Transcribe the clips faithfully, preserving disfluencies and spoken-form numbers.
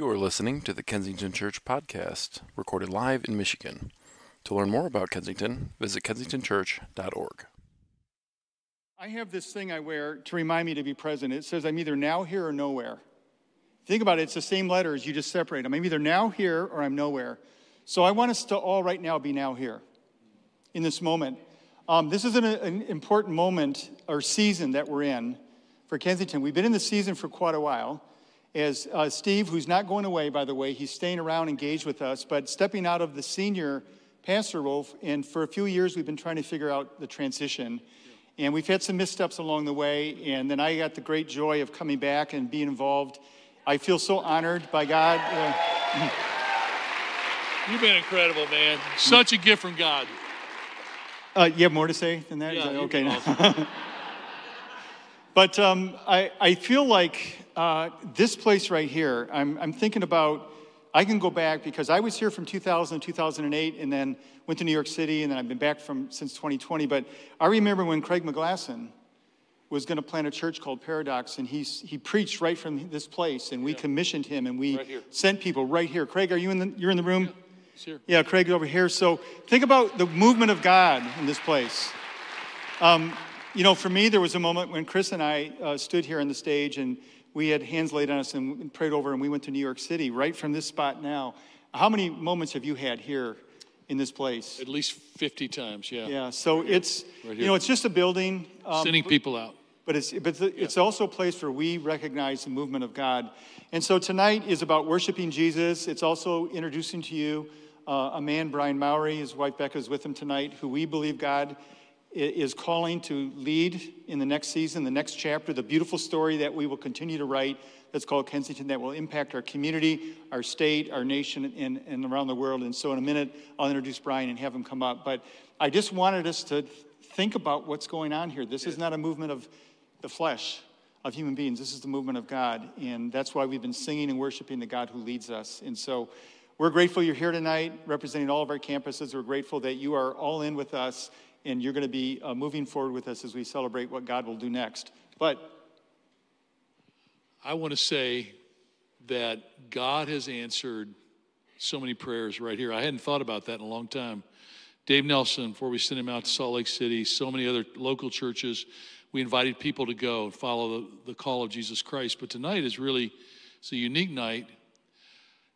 You are listening to the Kensington Church podcast, recorded live in Michigan. To learn more about Kensington, visit kensington church dot org. I have this thing I wear to remind me to be present. It says I'm either now here or nowhere. Think about it. It's the same letters. You just separate them. I'm either now here or I'm nowhere. So I want us to all right now be now here in this moment. Um, this is an, an important moment or season that we're in for Kensington. We've been in the season for quite a while. As uh, Steve, who's not going away, by the way, he's staying around engaged with us, but stepping out of the senior pastor role. And for a few years, we've been trying to figure out the transition. And we've had some missteps along the way, and then I got the great joy of coming back and being involved. I feel so honored by God. Uh, You've been incredible, man. Such a gift from God. Uh, you have more to say than that? Yeah, that okay. Awesome. But um, I, I feel like uh, this place right here, I'm, I'm thinking about, I can go back because I was here from two thousand to two thousand eight and then went to New York City, and then I've been back from since twenty twenty. But I remember when Craig McGlasson was going to plant a church called Paradox, and he, he preached right from this place, and we yeah. commissioned him, and we right sent people right here. Craig, are you in the, you're in the room? Yeah, it's here. Yeah, Craig's over here. So think about the movement of God in this place. Um, you know, for me, there was a moment when Chris and I uh, stood here on the stage, and we had hands laid on us and prayed over, and we went to New York City right from this spot now. How many moments have you had here in this place? At least fifty times, yeah. Yeah, so right it's, right you know, it's just a building. Um, Sending people out. But it's but the, yeah. it's also a place where we recognize the movement of God. And so tonight is about worshiping Jesus. It's also introducing to you uh, a man, Brian Mowrey. His wife, Becca, is with him tonight, who we believe God is calling to lead in the next season, the next chapter, the beautiful story that we will continue to write that's called Kensington, that will impact our community, our state, our nation, and, and around the world. And so in a minute, I'll introduce Brian and have him come up. But I just wanted us to think about what's going on here. This is not a movement of the flesh, of human beings. This is the movement of God. And that's why we've been singing and worshiping the God who leads us. And so we're grateful you're here tonight representing all of our campuses. We're grateful that you are all in with us, and you're going to be uh, moving forward with us as we celebrate what God will do next. But I want to say that God has answered so many prayers right here. I hadn't thought about that in a long time. Dave Nelson, before we sent him out to Salt Lake City, so many other local churches, we invited people to go and follow the, the call of Jesus Christ. But tonight is really, it's a unique night.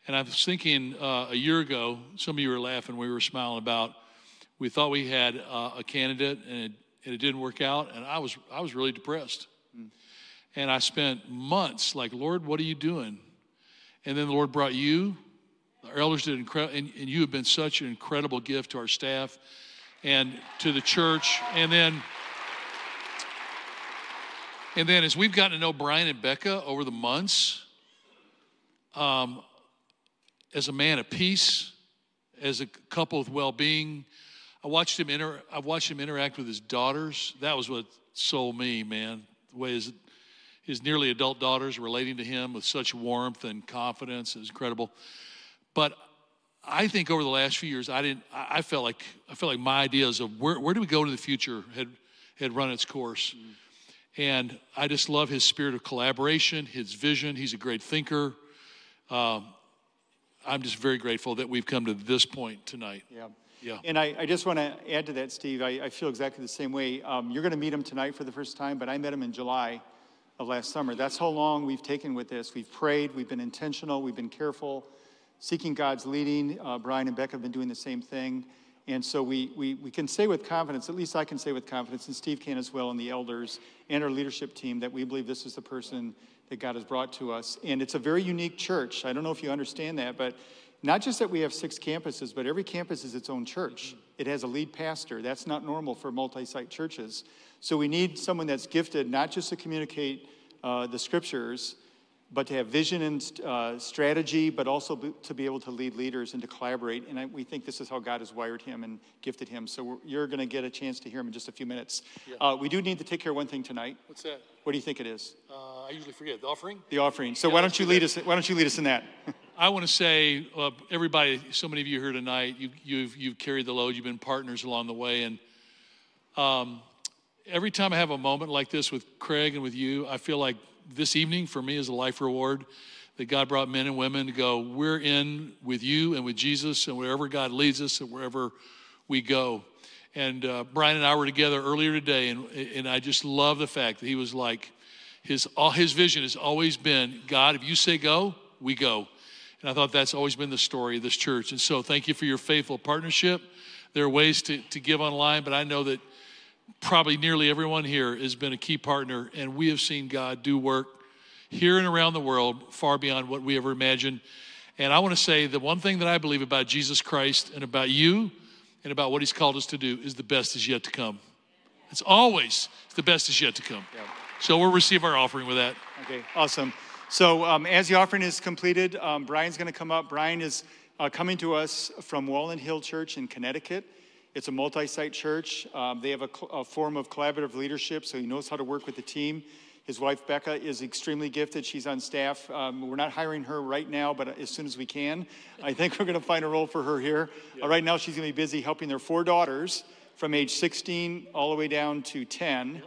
And I was thinking uh, a year ago, some of you were laughing, we were smiling about, we thought we had uh, a candidate, and it, and it didn't work out, and I was I was really depressed. Mm. And I spent months like, Lord, what are you doing? And then the Lord brought you. Our elders did incredible, and, and you have been such an incredible gift to our staff and to the church. And then, and then as we've gotten to know Brian and Becca over the months, um, as a man of peace, as a couple with well-being, I watched him inter- I watched him interact with his daughters. That was what sold me, man. The way his, his nearly adult daughters relating to him with such warmth and confidence. It was incredible. But I think over the last few years, I didn't. I felt like I felt like my ideas of where where do we go to the future had had run its course, mm-hmm. and I just love his spirit of collaboration, his vision. He's a great thinker. Um, I'm just very grateful that we've come to this point tonight. Yeah. Yeah. And I, I just want to add to that, Steve. I, I feel exactly the same way. Um, you're going to meet him tonight for the first time, but I met him in July of last summer. That's how long we've taken with this. We've prayed. We've been intentional. We've been careful, seeking God's leading. Uh, Brian and Becca have been doing the same thing. And so we, we, we can say with confidence, at least I can say with confidence, and Steve can as well, and the elders and our leadership team, that we believe this is the person that God has brought to us. And it's a very unique church. I don't know if you understand that, but not just that we have six campuses, but every campus is its own church. It has a lead pastor. That's not normal for multi-site churches. So we need someone that's gifted not just to communicate uh, the scriptures, but to have vision and uh, strategy, but also be, to be able to lead leaders and to collaborate. And I, we think this is how God has wired him and gifted him. So we're, you're going to get a chance to hear him in just a few minutes. Yeah. Uh, we do need to take care of one thing tonight. What's that? What do you think it is? Uh, I usually forget. The offering? The offering. So yeah, why don't you lead us? Why don't you lead us in that? I want to say, uh, everybody, so many of you here tonight, you, you've, you've carried the load. You've been partners along the way. And um, every time I have a moment like this with Craig and with you, I feel like this evening for me is a life reward, that God brought men and women to go, we're in with you and with Jesus and wherever God leads us and wherever we go. And uh, Brian and I were together earlier today, and and I just love the fact that he was like, his all his vision has always been, God, if you say go, we go. And I thought that's always been the story of this church. And so thank you for your faithful partnership. There are ways to, to give online, but I know that probably nearly everyone here has been a key partner, and we have seen God do work here and around the world far beyond what we ever imagined. And I want to say the one thing that I believe about Jesus Christ and about you and about what he's called us to do is the best is yet to come. It's always the best is yet to come. Yeah. So we'll receive our offering with that. Okay, awesome. So um, as the offering is completed, um, Brian's going to come up. Brian is uh, coming to us from Wallen Hill Church in Connecticut. It's a multi-site church. Um, they have a, cl- a form of collaborative leadership, so he knows how to work with the team. His wife, Becca, is extremely gifted. She's on staff. Um, we're not hiring her right now, but as soon as we can, I think we're going to find a role for her here. Yep. Uh, right now, she's going to be busy helping their four daughters from age sixteen all the way down to ten yep.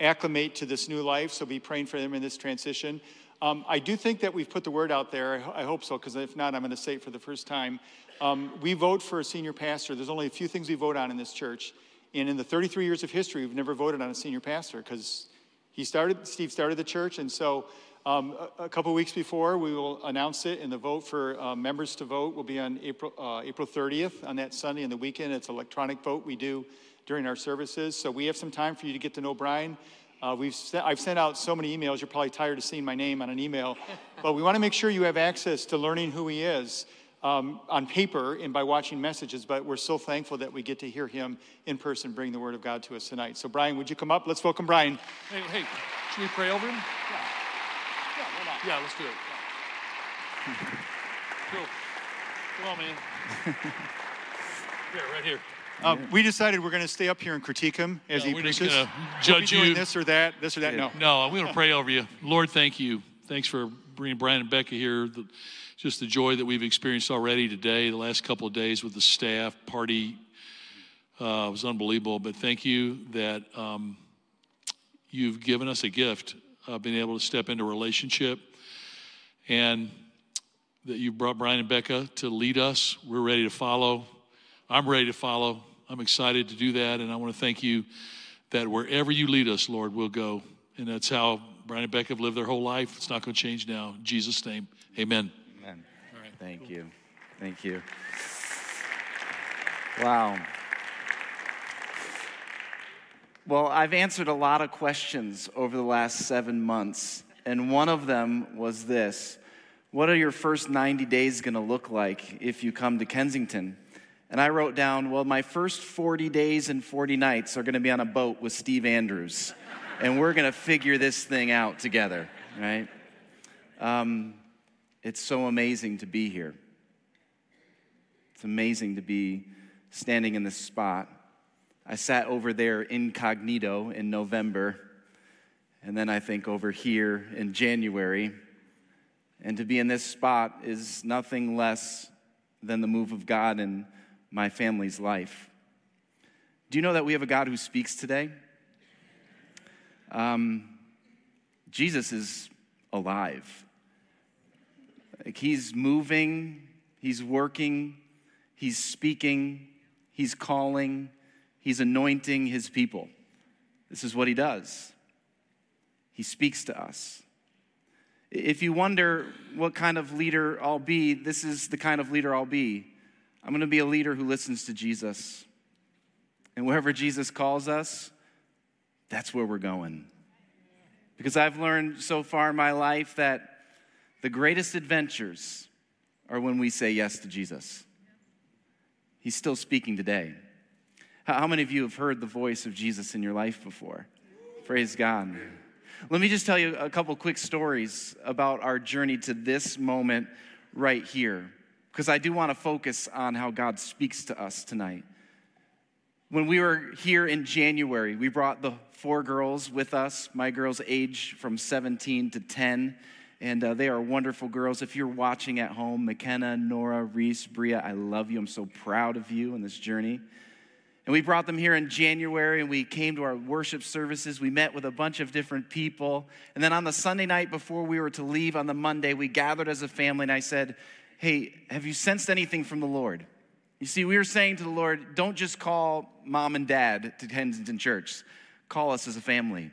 acclimate to this new life, so be praying for them in this transition. Um, I do think that we've put the word out there. I, ho- I hope so, because if not, I'm going to say it for the first time. Um, we vote for a senior pastor. There's only a few things we vote on in this church. And in the thirty-three years of history, we've never voted on a senior pastor, because He started, Steve started the church, and so um, a, a couple weeks before, we will announce it, and the vote for uh, members to vote will be on April uh, April thirtieth, on that Sunday and the weekend. It's an electronic vote we do during our services, so we have some time for you to get to know Brian. Uh, we've sent, I've sent out so many emails, you're probably tired of seeing my name on an email, but we want to make sure you have access to learning who he is um, on paper and by watching messages, but we're so thankful that we get to hear him in person bring the word of God to us tonight. So Brian, would you come up? Let's welcome Brian. Hey, hey, should we pray over him? Yeah. Yeah, why not? Yeah, let's do it. Yeah. Cool. Come on, man. Here, right here. Uh, we decided we're going to stay up here and critique him as no, he preaches. We're just going to judge you. Doing this or that, this or that, yeah. no. No, we're going to pray over you. Lord, thank you. Thanks for bringing Brian and Becca here. The, just the joy that we've experienced already today, the last couple of days with the staff, party, uh, was unbelievable. But thank you that um, you've given us a gift of being able to step into a relationship, and that you brought Brian and Becca to lead us. We're ready to follow. I'm ready to follow. I'm excited to do that, and I want to thank you that wherever you lead us, Lord, we'll go. And that's how Brian and Becca have lived their whole life. It's not going to change now. In Jesus' name, amen. Amen. All right. Thank cool. you. Thank you. Wow. Well, I've answered a lot of questions over the last seven months, and one of them was this. What are your first ninety days going to look like if you come to Kensington? And I wrote down, well, my first forty days and forty nights are going to be on a boat with Steve Andrews, and we're going to figure this thing out together, right? Um, it's so amazing to be here. It's amazing to be standing in this spot. I sat over there incognito in November, and then I think over here in January, and to be in this spot is nothing less than the move of God and my family's life. Do you know that we have a God who speaks today? Um, Jesus is alive. Like, he's moving, he's working, he's speaking, he's calling, he's anointing his people. This is what he does. He speaks to us. If you wonder what kind of leader I'll be, this is the kind of leader I'll be. I'm going to be a leader who listens to Jesus. And wherever Jesus calls us, that's where we're going. Because I've learned so far in my life that the greatest adventures are when we say yes to Jesus. He's still speaking today. How many of you have heard the voice of Jesus in your life before? Praise God. Let me just tell you a couple quick stories about our journey to this moment right here, because I do want to focus on how God speaks to us tonight. When we were here in January, we brought the four girls with us, my girls age from seventeen to ten, and uh, they are wonderful girls. If you're watching at home, McKenna, Nora, Reese, Bria, I love you. I'm so proud of you in this journey. And we brought them here in January, and we came to our worship services. We met with a bunch of different people. And then on the Sunday night before we were to leave on the Monday, we gathered as a family, and I said, hey, have you sensed anything from the Lord? You see, we were saying to the Lord, don't just call mom and dad to Kensington Church. Call us as a family.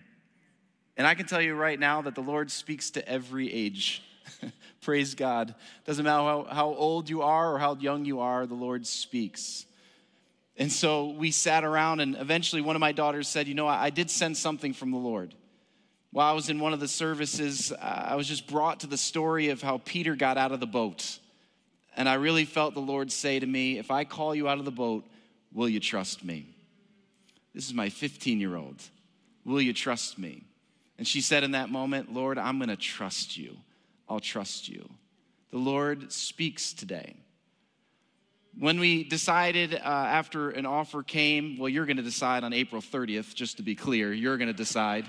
And I can tell you right now that the Lord speaks to every age. Praise God. Doesn't matter how, how old you are or how young you are, the Lord speaks. And so we sat around, and eventually one of my daughters said, you know, I, I did sense something from the Lord. While I was in one of the services, I was just brought to the story of how Peter got out of the boat. And I really felt the Lord say to me, if I call you out of the boat, will you trust me? This is my fifteen-year-old. Will you trust me? And she said in that moment, Lord, I'm going to trust you. I'll trust you. The Lord speaks today. When we decided uh, after an offer came, well, you're going to decide on April thirtieth, just to be clear. You're going to decide.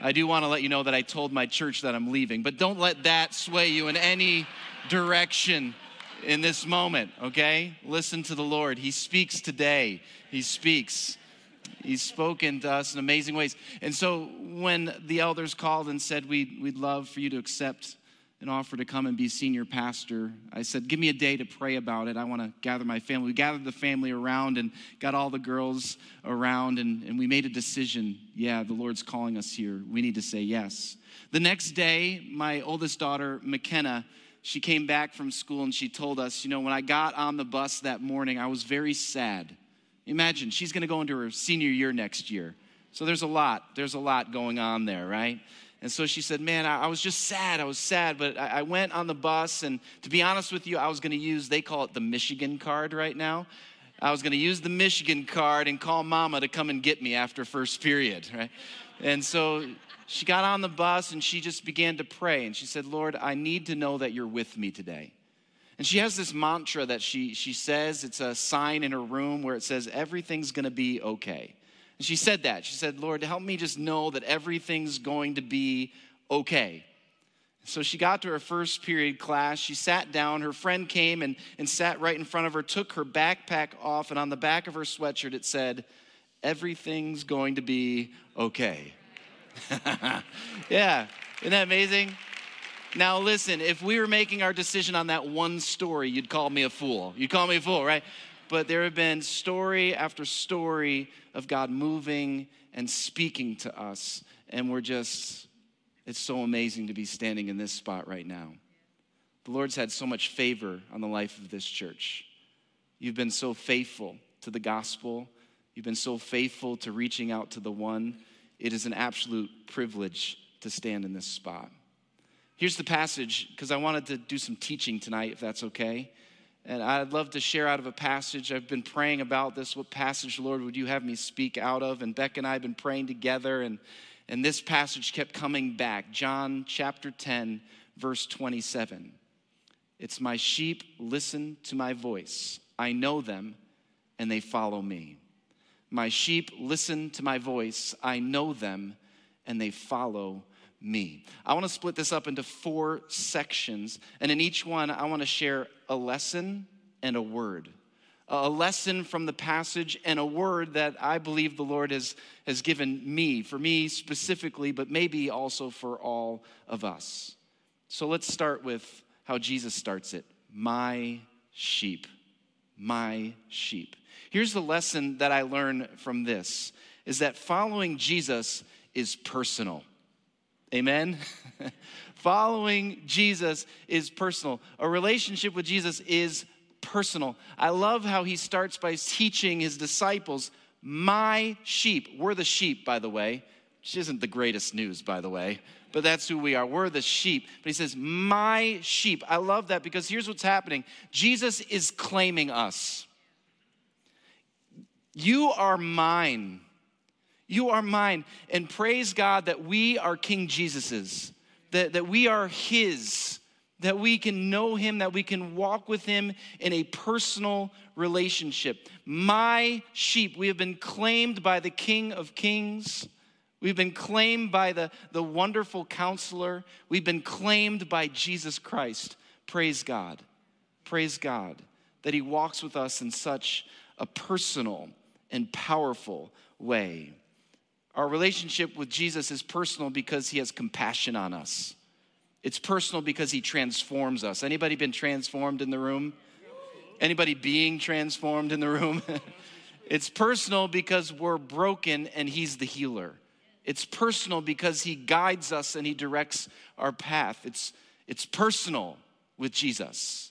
I do want to let you know that I told my church that I'm leaving, but don't let that sway you in any direction in this moment, okay? Listen to the Lord. He speaks today. He speaks. He's spoken to us in amazing ways. And so when the elders called and said, we'd, we'd love for you to accept an offer to come and be senior pastor, I said, give me a day to pray about it. I want to gather my family. We gathered the family around and got all the girls around, and, and we made a decision. Yeah, the Lord's calling us here. We need to say yes. The next day, my oldest daughter, McKenna, she came back from school and she told us, you know, when I got on the bus that morning, I was very sad. Imagine, she's going to go into her senior year next year. So there's a lot. There's a lot going on there, right? And so she said, man, I, I was just sad. I was sad, but I, I went on the bus, and to be honest with you, I was going to use, they call it the Michigan card right now. I was going to use the Michigan card and call mama to come and get me after first period, right? And so she got on the bus, and she just began to pray, and she said, Lord, I need to know that you're with me today. And she has this mantra that she she says. It's a sign in her room where it says, everything's going to be okay. And she said that. She said, Lord, help me just know that everything's going to be okay. So she got to her first period class. She sat down. Her friend came and, and sat right in front of her, took her backpack off, and on the back of her sweatshirt it said, everything's going to be okay. Yeah, isn't that amazing? Now listen, if we were making our decision on that one story, you'd call me a fool. You'd call me a fool, right? But there have been story after story of God moving and speaking to us. And we're just, it's so amazing to be standing in this spot right now. The Lord's had so much favor on the life of this church. You've been so faithful to the gospel. You've been so faithful to reaching out to the one. It is an absolute privilege to stand in this spot. Here's the passage, because I wanted to do some teaching tonight, if that's okay. And I'd love to share out of a passage. I've been praying about this. What passage, Lord, would you have me speak out of? And Becca and I have been praying together, and, and this passage kept coming back. John chapter ten, verse twenty-seven. It's my sheep listen to my voice. I know them, and they follow me. My sheep listen to my voice. I know them, and they follow me. me. I want to split this up into four sections, and in each one, I want to share a lesson and a word. A lesson from the passage and a word that I believe the Lord has, has given me, for me specifically, but maybe also for all of us. So let's start with how Jesus starts it. My sheep. My sheep. Here's the lesson that I learned from this, is that following Jesus is personal. Amen? Following Jesus is personal. A relationship with Jesus is personal. I love how he starts by teaching his disciples, my sheep. We're the sheep, by the way, which isn't the greatest news, by the way, but that's who we are. We're the sheep. But he says, my sheep. I love that because here's what's happening. Jesus is claiming us. You are mine. You are mine, and praise God that we are King Jesus's, that, that we are his, that we can know him, that we can walk with him in a personal relationship. My sheep, we have been claimed by the King of Kings. We've been claimed by the, the wonderful counselor. We've been claimed by Jesus Christ. Praise God. Praise God that he walks with us in such a personal and powerful way. Our relationship with Jesus is personal because he has compassion on us. It's personal because he transforms us. Anybody been transformed in the room? Anybody being transformed in the room? It's personal because we're broken and he's the healer. It's personal because he guides us and he directs our path. It's, it's personal with Jesus.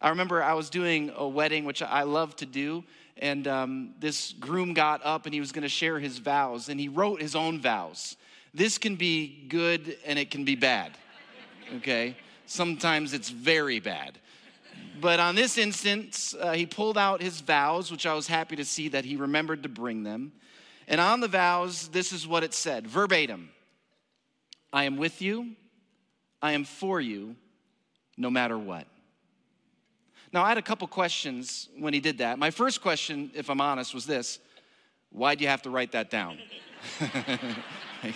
I remember I was doing a wedding, which I love to do, and um, this groom got up and he was going to share his vows, and he wrote his own vows. This can be good and it can be bad, okay? Sometimes it's very bad. But on this instance, uh, he pulled out his vows, which I was happy to see that he remembered to bring them. And on the vows, this is what it said, verbatim. I am with you. I am for you, no matter what. Now, I had a couple questions when he did that. My first question, if I'm honest, was this. Why do you have to write that down? like,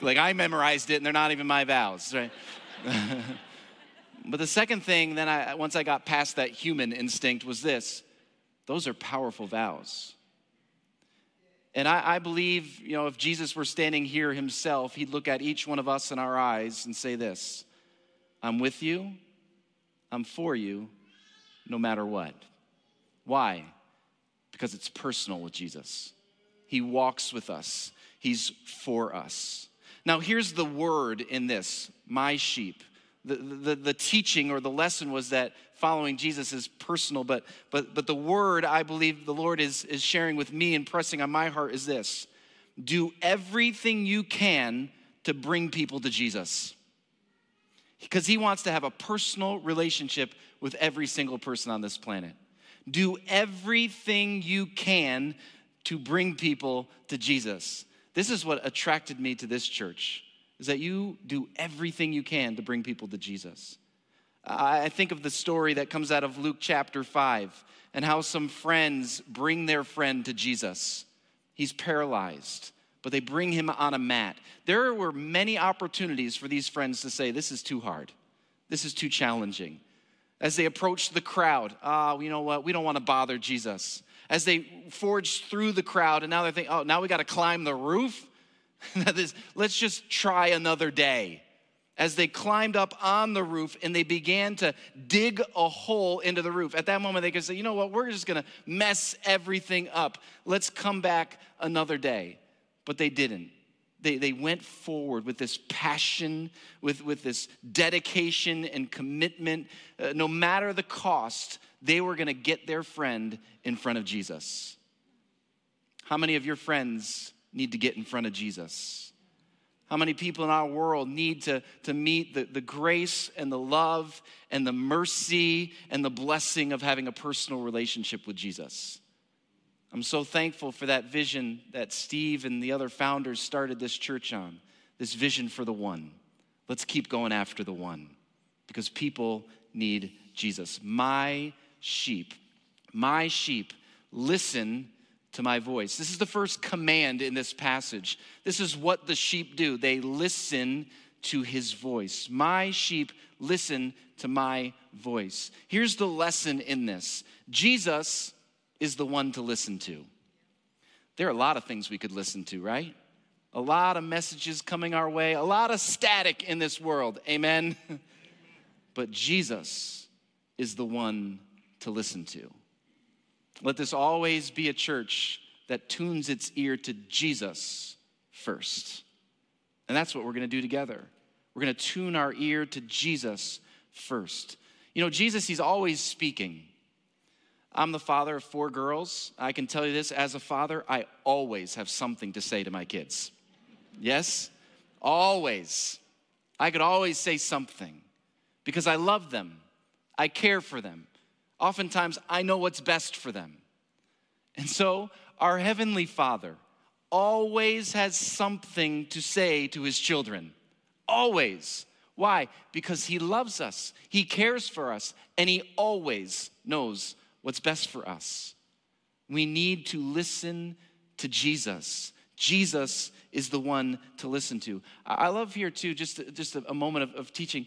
like, I memorized it, and they're not even my vows, right? But the second thing, then I, once I got past that human instinct, was this. Those are powerful vows. And I, I believe, you know, if Jesus were standing here himself, he'd look at each one of us in our eyes and say this. I'm with you. I'm for you, no matter what. Why? Because it's personal with Jesus. He walks with us. He's for us. Now, here's the word in this, my sheep. The, the, the teaching or the lesson was that following Jesus is personal, but, but, but the word I believe the Lord is, is sharing with me and pressing on my heart is this. Do everything you can to bring people to Jesus. Because he wants to have a personal relationship with every single person on this planet. Do everything you can to bring people to Jesus. This is what attracted me to this church. Is that you do everything you can to bring people to Jesus. I think of the story that comes out of Luke chapter five and how some friends bring their friend to Jesus. He's paralyzed, but they bring him on a mat. There were many opportunities for these friends to say, this is too hard. This is too challenging. As they approached the crowd, ah, oh, you know what? We don't want to bother Jesus. As they forged through the crowd, and now they're thinking, oh, now we got to climb the roof? Let's just try another day. As they climbed up on the roof and they began to dig a hole into the roof, at that moment they could say, you know what, we're just going to mess everything up. Let's come back another day. But they didn't. They, they went forward with this passion, with, with this dedication and commitment. Uh, no matter the cost, they were going to get their friend in front of Jesus. How many of your friends need to get in front of Jesus? How many people in our world need to, to meet the, the grace and the love and the mercy and the blessing of having a personal relationship with Jesus? I'm so thankful for that vision that Steve and the other founders started this church on, this vision for the one. Let's keep going after the one because people need Jesus. My sheep, my sheep, listen to my voice. This is the first command in this passage. This is what the sheep do. They listen to his voice. My sheep listen to my voice. Here's the lesson in this. Jesus is the one to listen to. There are a lot of things we could listen to, right? A lot of messages coming our way, a lot of static in this world, amen? But Jesus is the one to listen to. Let this always be a church that tunes its ear to Jesus first. And that's what we're going to do together. We're going to tune our ear to Jesus first. You know, Jesus, he's always speaking. I'm the father of four girls. I can tell you this, as a father, I always have something to say to my kids. Yes? Always. I could always say something because I love them. I care for them. Oftentimes, I know what's best for them. And so, our Heavenly Father always has something to say to his children. Always. Why? Because he loves us, he cares for us, and he always knows what's best for us. We need to listen to Jesus. Jesus is the one to listen to. I love here, too, just, just a moment of, of teaching.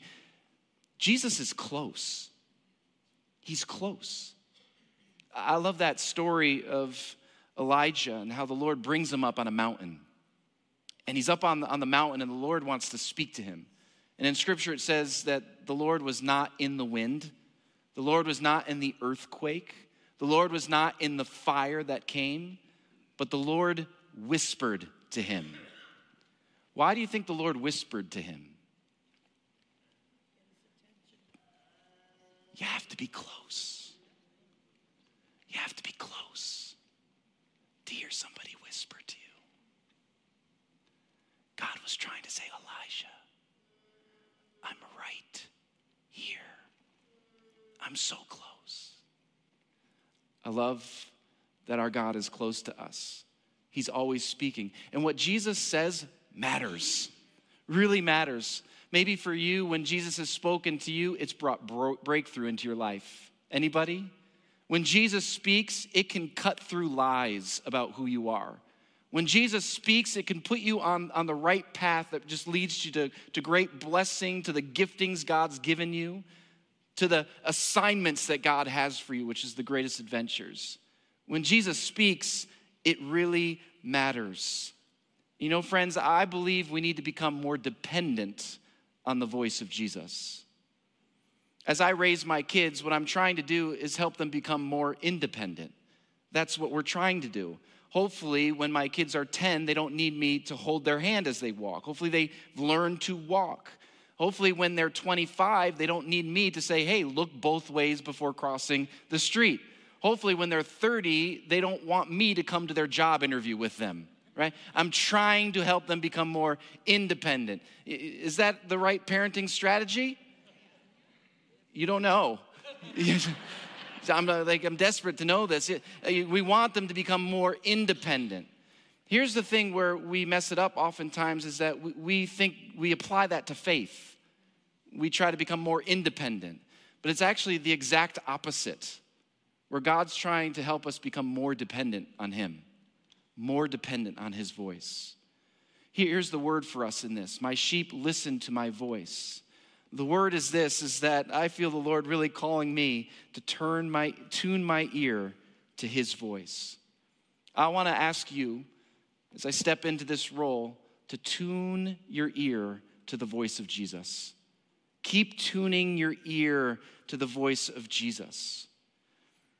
Jesus is close. He's close. I love that story of Elijah and how the Lord brings him up on a mountain. And he's up on the, on the mountain, and the Lord wants to speak to him. And in Scripture, it says that the Lord was not in the wind. The Lord was not in the earthquake. The Lord was not in the fire that came. But the Lord whispered to him. Why do you think the Lord whispered to him? You have to be close. You have to be close to hear somebody whisper to you. God was trying to say, Elijah, I'm right here. I'm so close. I love that our God is close to us. He's always speaking. And what Jesus says matters, really matters. Maybe for you, when Jesus has spoken to you, it's brought bro- breakthrough into your life. Anybody? When Jesus speaks, it can cut through lies about who you are. When Jesus speaks, it can put you on, on the right path that just leads you to, to great blessing, to the giftings God's given you, to the assignments that God has for you, which is the greatest adventures. When Jesus speaks, it really matters. You know, friends, I believe we need to become more dependent on the voice of Jesus. As I raise my kids, what I'm trying to do is help them become more independent. That's what we're trying to do. Hopefully, when my kids are ten, they don't need me to hold their hand as they walk. Hopefully, they've learned to walk. Hopefully, when they're twenty-five, they don't need me to say, hey, look both ways before crossing the street. Hopefully, when they're thirty, they don't want me to come to their job interview with them, right? I'm trying to help them become more independent. Is that the right parenting strategy? You don't know. I'm, like, I'm desperate to know this. We want them to become more independent. Here's the thing where we mess it up oftentimes is that we think we apply that to faith. We try to become more independent. But it's actually the exact opposite, where God's trying to help us become more dependent on him, more dependent on his voice. Here's the word for us in this. My sheep listen to my voice. The word is this, is that I feel the Lord really calling me to turn my, tune my ear to his voice. I want to ask you, as I step into this role, to tune your ear to the voice of Jesus. Keep tuning your ear to the voice of Jesus.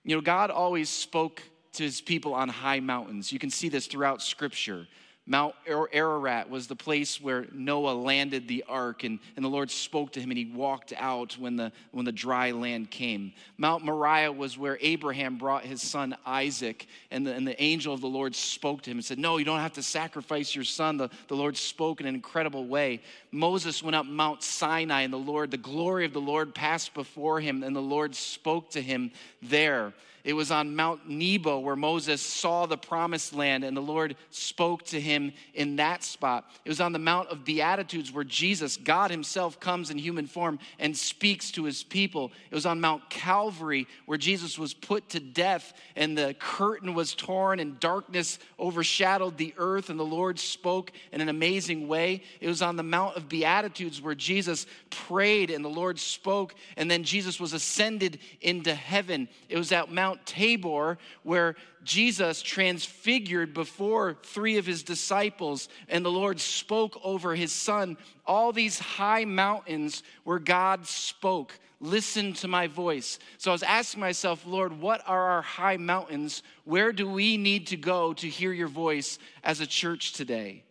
You know, God always spoke to his people on high mountains. You can see this throughout Scripture. Mount Ararat was the place where Noah landed the ark, and, and the Lord spoke to him, and he walked out when the, when the dry land came. Mount Moriah was where Abraham brought his son Isaac, and the, and the angel of the Lord spoke to him and said, no, you don't have to sacrifice your son. The, the Lord spoke in an incredible way. Moses went up Mount Sinai, and the Lord, the glory of the Lord passed before him, and the Lord spoke to him there. It was on Mount Nebo where Moses saw the promised land, and the Lord spoke to him in that spot. It was on the Mount of Beatitudes where Jesus, God himself, comes in human form and speaks to his people. It was on Mount Calvary where Jesus was put to death, and the curtain was torn, and darkness overshadowed the earth, and the Lord spoke in an amazing way. It was on the Mount of Beatitudes where Jesus prayed, and the Lord spoke, and then Jesus was ascended into heaven. It was at Mount Tabor where Jesus transfigured before three of his disciples, and the Lord spoke over his son. All these high mountains where God spoke, listen to my voice. So I was asking myself, Lord, what are our high mountains? Where do we need to go to hear your voice as a church today?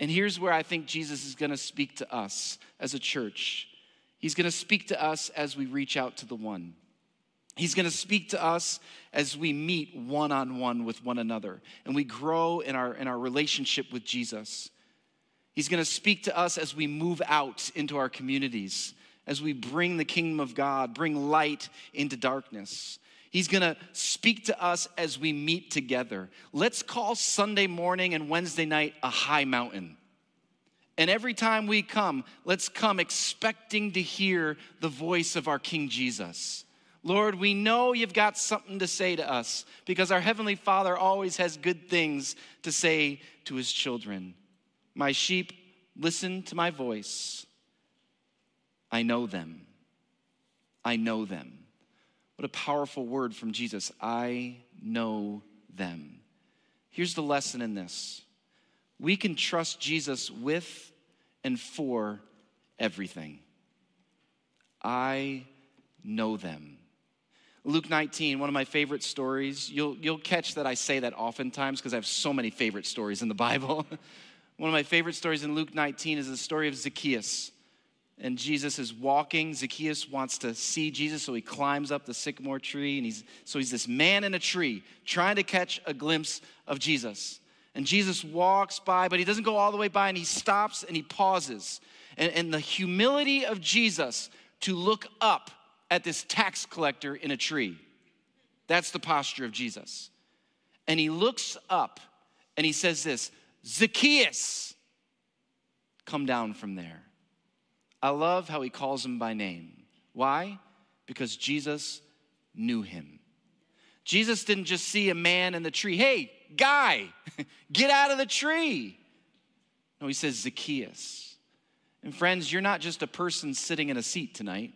And here's where I think Jesus is going to speak to us as a church. He's going to speak to us as we reach out to the one. He's going to speak to us as we meet one-on-one with one another and we grow in our, in our relationship with Jesus. He's going to speak to us as we move out into our communities, as we bring the kingdom of God, bring light into darkness. He's going to speak to us as we meet together. Let's call Sunday morning and Wednesday night a high mountain. And every time we come, let's come expecting to hear the voice of our King Jesus. Lord, we know you've got something to say to us because our Heavenly Father always has good things to say to his children. My sheep listen to my voice. I know them. I know them. What a powerful word from Jesus. I know them. Here's the lesson in this. We can trust Jesus with and for everything. I know them. Luke nineteen, one of my favorite stories. You'll, you'll catch that I say that oftentimes because I have so many favorite stories in the Bible. One of my favorite stories in Luke nineteen is the story of Zacchaeus. And Jesus is walking. Zacchaeus wants to see Jesus, so he climbs up the sycamore tree. And he's so he's this man in a tree trying to catch a glimpse of Jesus. And Jesus walks by, but he doesn't go all the way by, and he stops and he pauses. And, and the humility of Jesus to look up at this tax collector in a tree. That's the posture of Jesus. And he looks up and he says this, Zacchaeus, come down from there. I love how he calls him by name. Why? Because Jesus knew him. Jesus didn't just see a man in the tree. Hey, guy, get out of the tree. No, he says Zacchaeus. And friends, you're not just a person sitting in a seat tonight.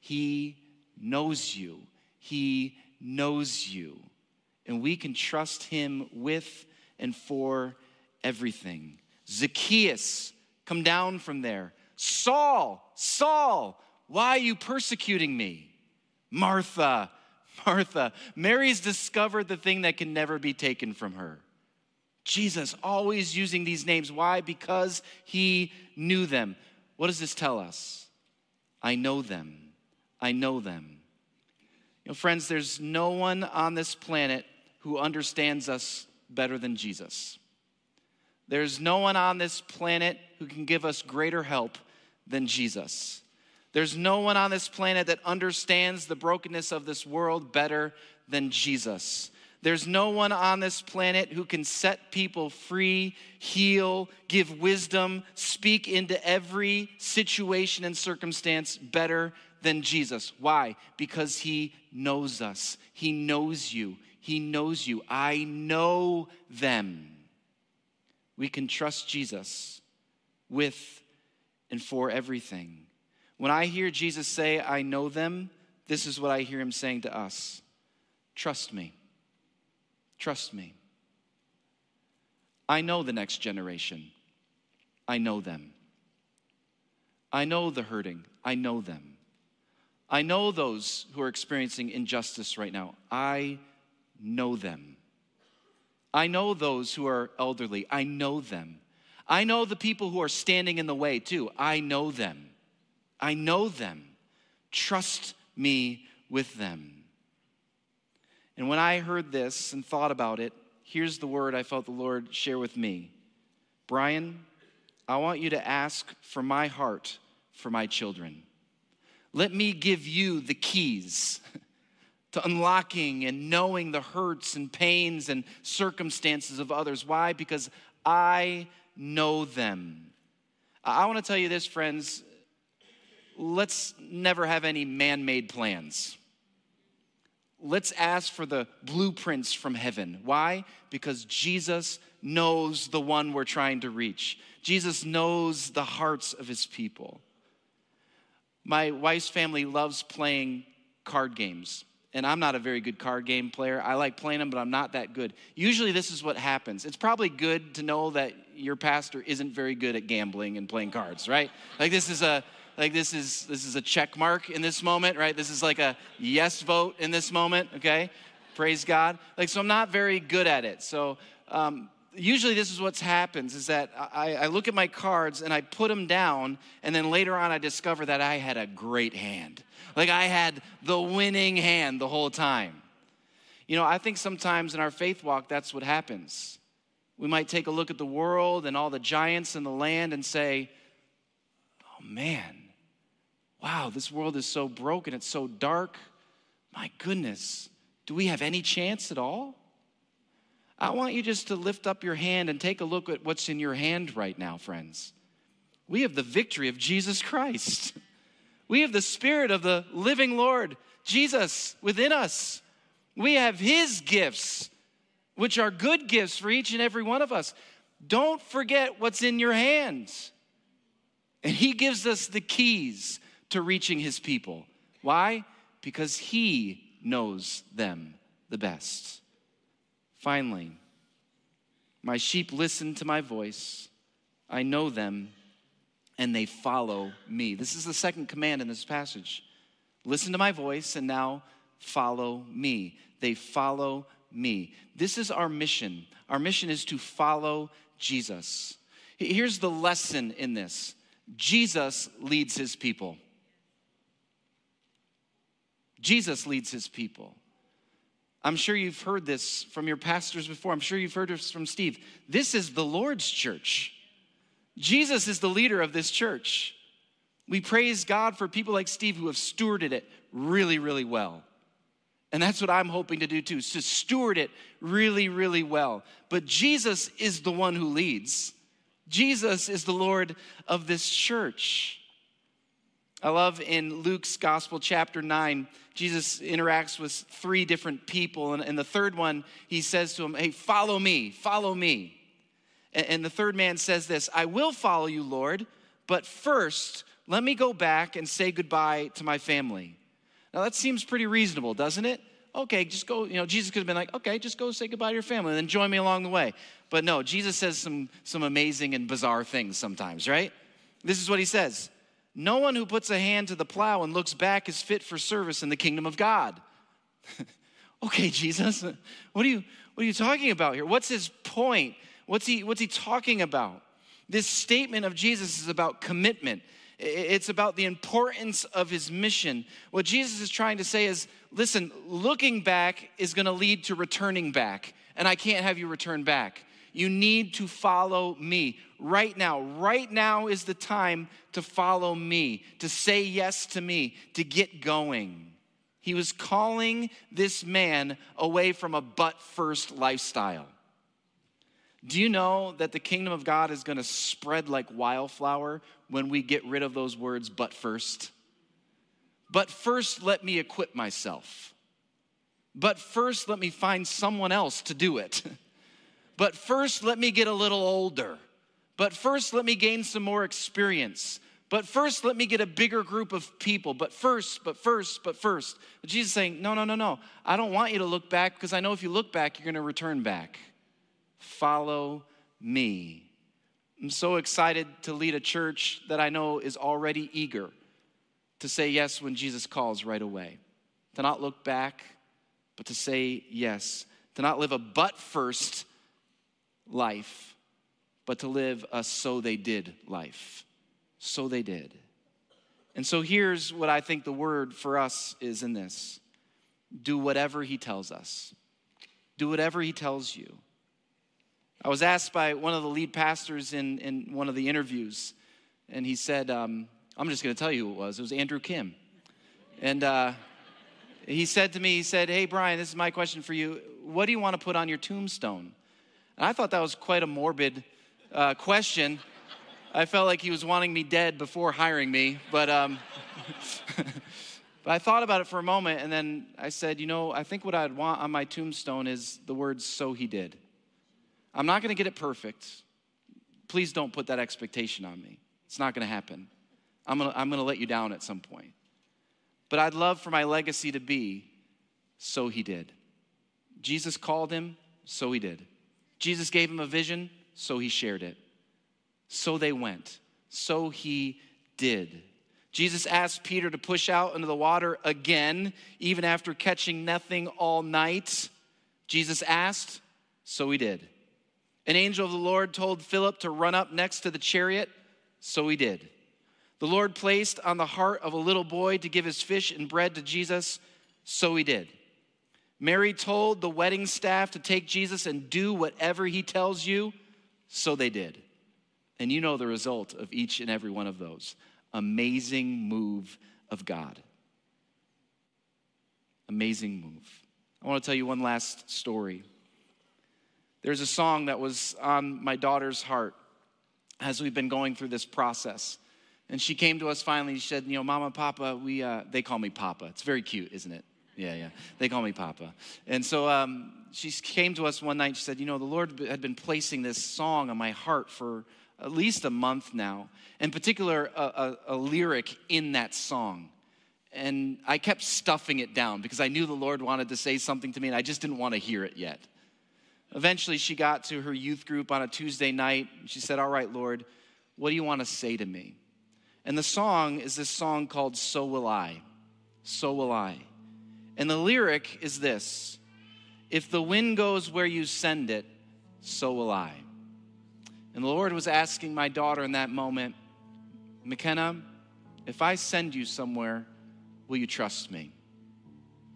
He knows you. He knows you. And we can trust him with and for everything. Zacchaeus, come down from there. Saul, Saul, why are you persecuting me? Martha, Martha. Mary's discovered the thing that can never be taken from her. Jesus always using these names. Why? Because he knew them. What does this tell us? I know them. I know them. You know, friends, there's no one on this planet who understands us better than Jesus. There's no one on this planet who can give us greater help than Jesus. There's no one on this planet that understands the brokenness of this world better than Jesus. There's no one on this planet who can set people free, heal, give wisdom, speak into every situation and circumstance better than Jesus. Why? Because he knows us. He knows you. He knows you. I know them. We can trust Jesus with and for everything. When I hear Jesus say, I know them, this is what I hear him saying to us. Trust me. Trust me. I know the next generation. I know them. I know the hurting. I know them. I know those who are experiencing injustice right now. I know them. I know those who are elderly. I know them. I know the people who are standing in the way too. I know them. I know them. Trust me with them. And when I heard this and thought about it, here's the word I felt the Lord share with me. Brian, I want you to ask for my heart for my children. Let me give you the keys to unlocking and knowing the hurts and pains and circumstances of others. Why? Because I know them. I want to tell you this, friends. Let's never have any man-made plans. Let's ask for the blueprints from heaven. Why? Because Jesus knows the one we're trying to reach. Jesus knows the hearts of his people. My wife's family loves playing card games. And I'm not a very good card game player. I like playing them, but I'm not that good. Usually this is what happens. It's probably good to know that your pastor isn't very good at gambling and playing cards, right? Like this is a like this is this is a check mark in this moment, right? This is like a yes vote in this moment, okay? Praise God. Like so I'm not very good at it. So um, usually this is what happens is that I, I look at my cards and I put them down, and then later on I discover that I had a great hand. Like I had the winning hand the whole time. You know, I think sometimes in our faith walk, that's what happens. We might take a look at the world and all the giants in the land and say, oh man, wow, this world is so broken, it's so dark. My goodness, do we have any chance at all? I want you just to lift up your hand and take a look at what's in your hand right now, friends. We have the victory of Jesus Christ. We have the Spirit of the living Lord, Jesus, within us. We have his gifts, which are good gifts for each and every one of us. Don't forget what's in your hands. And he gives us the keys to reaching his people. Why? because he knows them the best. Finally, my sheep listen to my voice. I know them, and they follow me. This is the second command in this passage. Listen to my voice, and now follow me. They follow me. This is our mission. Our mission is to follow Jesus. Here's the lesson in this. Jesus leads his people. Jesus leads his people. I'm sure you've heard this from your pastors before. I'm sure you've heard this from Steve. This is the Lord's church. Jesus is the leader of this church. We praise God for people like Steve who have stewarded it really, really well. And that's what I'm hoping to do too, to steward it really, really well. But Jesus is the one who leads. Jesus is the Lord of this church. I love in Luke's gospel, chapter nine, Jesus interacts with three different people. And, and the third one, he says to him, hey, follow me, follow me. And, and the third man says this, I will follow you, Lord, but first, let me go back and say goodbye to my family. Now, that seems pretty reasonable, doesn't it? Okay, just go, you know, Jesus could have been like, okay, just go say goodbye to your family and then join me along the way. But no, Jesus says some, some amazing and bizarre things sometimes, right? This is what he says. No one who puts a hand to the plow and looks back is fit for service in the kingdom of God. Okay, Jesus, what are you what are you talking about here? What's his point? What's he what's he talking about? This statement of Jesus is about commitment. It's about the importance of his mission. What Jesus is trying to say is, listen, looking back is going to lead to returning back, and I can't have you return back. You need to follow me right now. Right now is the time to follow me, to say yes to me, to get going. He was calling this man away from a but-first lifestyle. Do you know that the kingdom of God is going to spread like wildflower when we get rid of those words, but first? But first, let me equip myself. But first, let me find someone else to do it. But first, let me get a little older. But first, let me gain some more experience. But first, let me get a bigger group of people. But first, but first, but first. But Jesus is saying, no, no, no, no. I don't want you to look back because I know if you look back, you're going to return back. Follow me. I'm so excited to lead a church that I know is already eager to say yes when Jesus calls right away. To not look back, but to say yes. To not live a but-first life, but to live a so-they-did life. So they did. And so here's what I think the word for us is in this. Do whatever he tells us. Do whatever he tells you. I was asked by one of the lead pastors in, in one of the interviews, and he said, um, I'm just going to tell you who it was. It was Andrew Kim. And uh, he said to me, he said, hey, Brian, this is my question for you. What do you want to put on your tombstone? And I thought that was quite a morbid uh, question. I felt like he was wanting me dead before hiring me. But, um, but I thought about it for a moment, and then I said, you know, I think what I'd want on my tombstone is the words, so he did. I'm not going to get it perfect. Please don't put that expectation on me. It's not going to happen. I'm going to, I'm going to let you down at some point. But I'd love for my legacy to be, so he did. Jesus called him, so he did. Jesus gave him a vision, so he shared it. So they went. So he did. Jesus asked Peter to push out into the water again, even after catching nothing all night. Jesus asked, so he did. An angel of the Lord told Philip to run up next to the chariot, so he did. The Lord placed on the heart of a little boy to give his fish and bread to Jesus, so he did. Mary told the wedding staff to take Jesus and do whatever he tells you, so they did. And you know the result of each and every one of those. Amazing move of God. Amazing move. I want to tell you one last story. There's a song that was on my daughter's heart as we've been going through this process. And she came to us finally, she said, you know, Mama, Papa, we, uh, they call me Papa. It's very cute, isn't it? Yeah, yeah, they call me Papa. And so um, she came to us one night, she said, you know, the Lord had been placing this song on my heart for at least a month now. In particular, a, a, a lyric in that song. and I kept stuffing it down because I knew the Lord wanted to say something to me, and I just didn't want to hear it yet. Eventually, she got to her youth group on a Tuesday night, and she said, all right, Lord, what do you want to say to me? And the song is this song called So Will I, So Will I. And the lyric is this: if the wind goes where you send it, so will I. And the Lord was asking my daughter in that moment, McKenna, if I send you somewhere, will you trust me?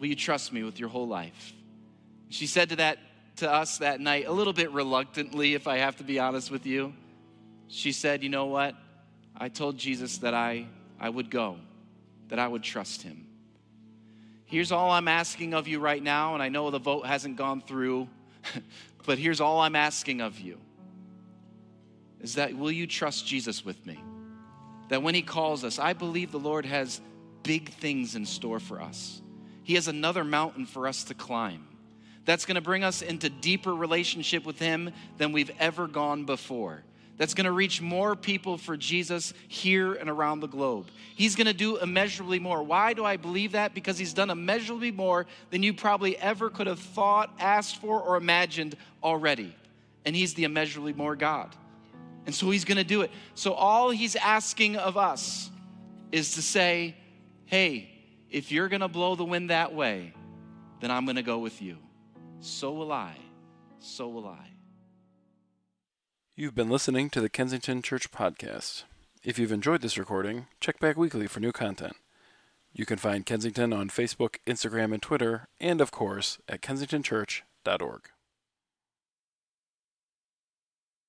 Will you trust me with your whole life? She said to that to us that night, a little bit reluctantly, if I have to be honest with you, she said, you know what? I told Jesus that I, I would go, that I would trust him. Here's all I'm asking of you right now, and I know the vote hasn't gone through, but here's all I'm asking of you, is that will you trust Jesus with me? That when he calls us, I believe the Lord has big things in store for us. He has another mountain for us to climb. That's gonna bring us into deeper relationship with him than we've ever gone before. That's gonna reach more people for Jesus here and around the globe. He's gonna do immeasurably more. Why do I believe that? Because he's done immeasurably more than you probably ever could have thought, asked for, or imagined already. And he's the immeasurably more God. And so he's gonna do it. So all he's asking of us is to say, hey, if you're gonna blow the wind that way, then I'm gonna go with you. So will I, so will I. You've been listening to the Kensington Church Podcast. If you've enjoyed this recording, check back weekly for new content. You can find Kensington on Facebook, Instagram, and Twitter, and of course, at kensington church dot org.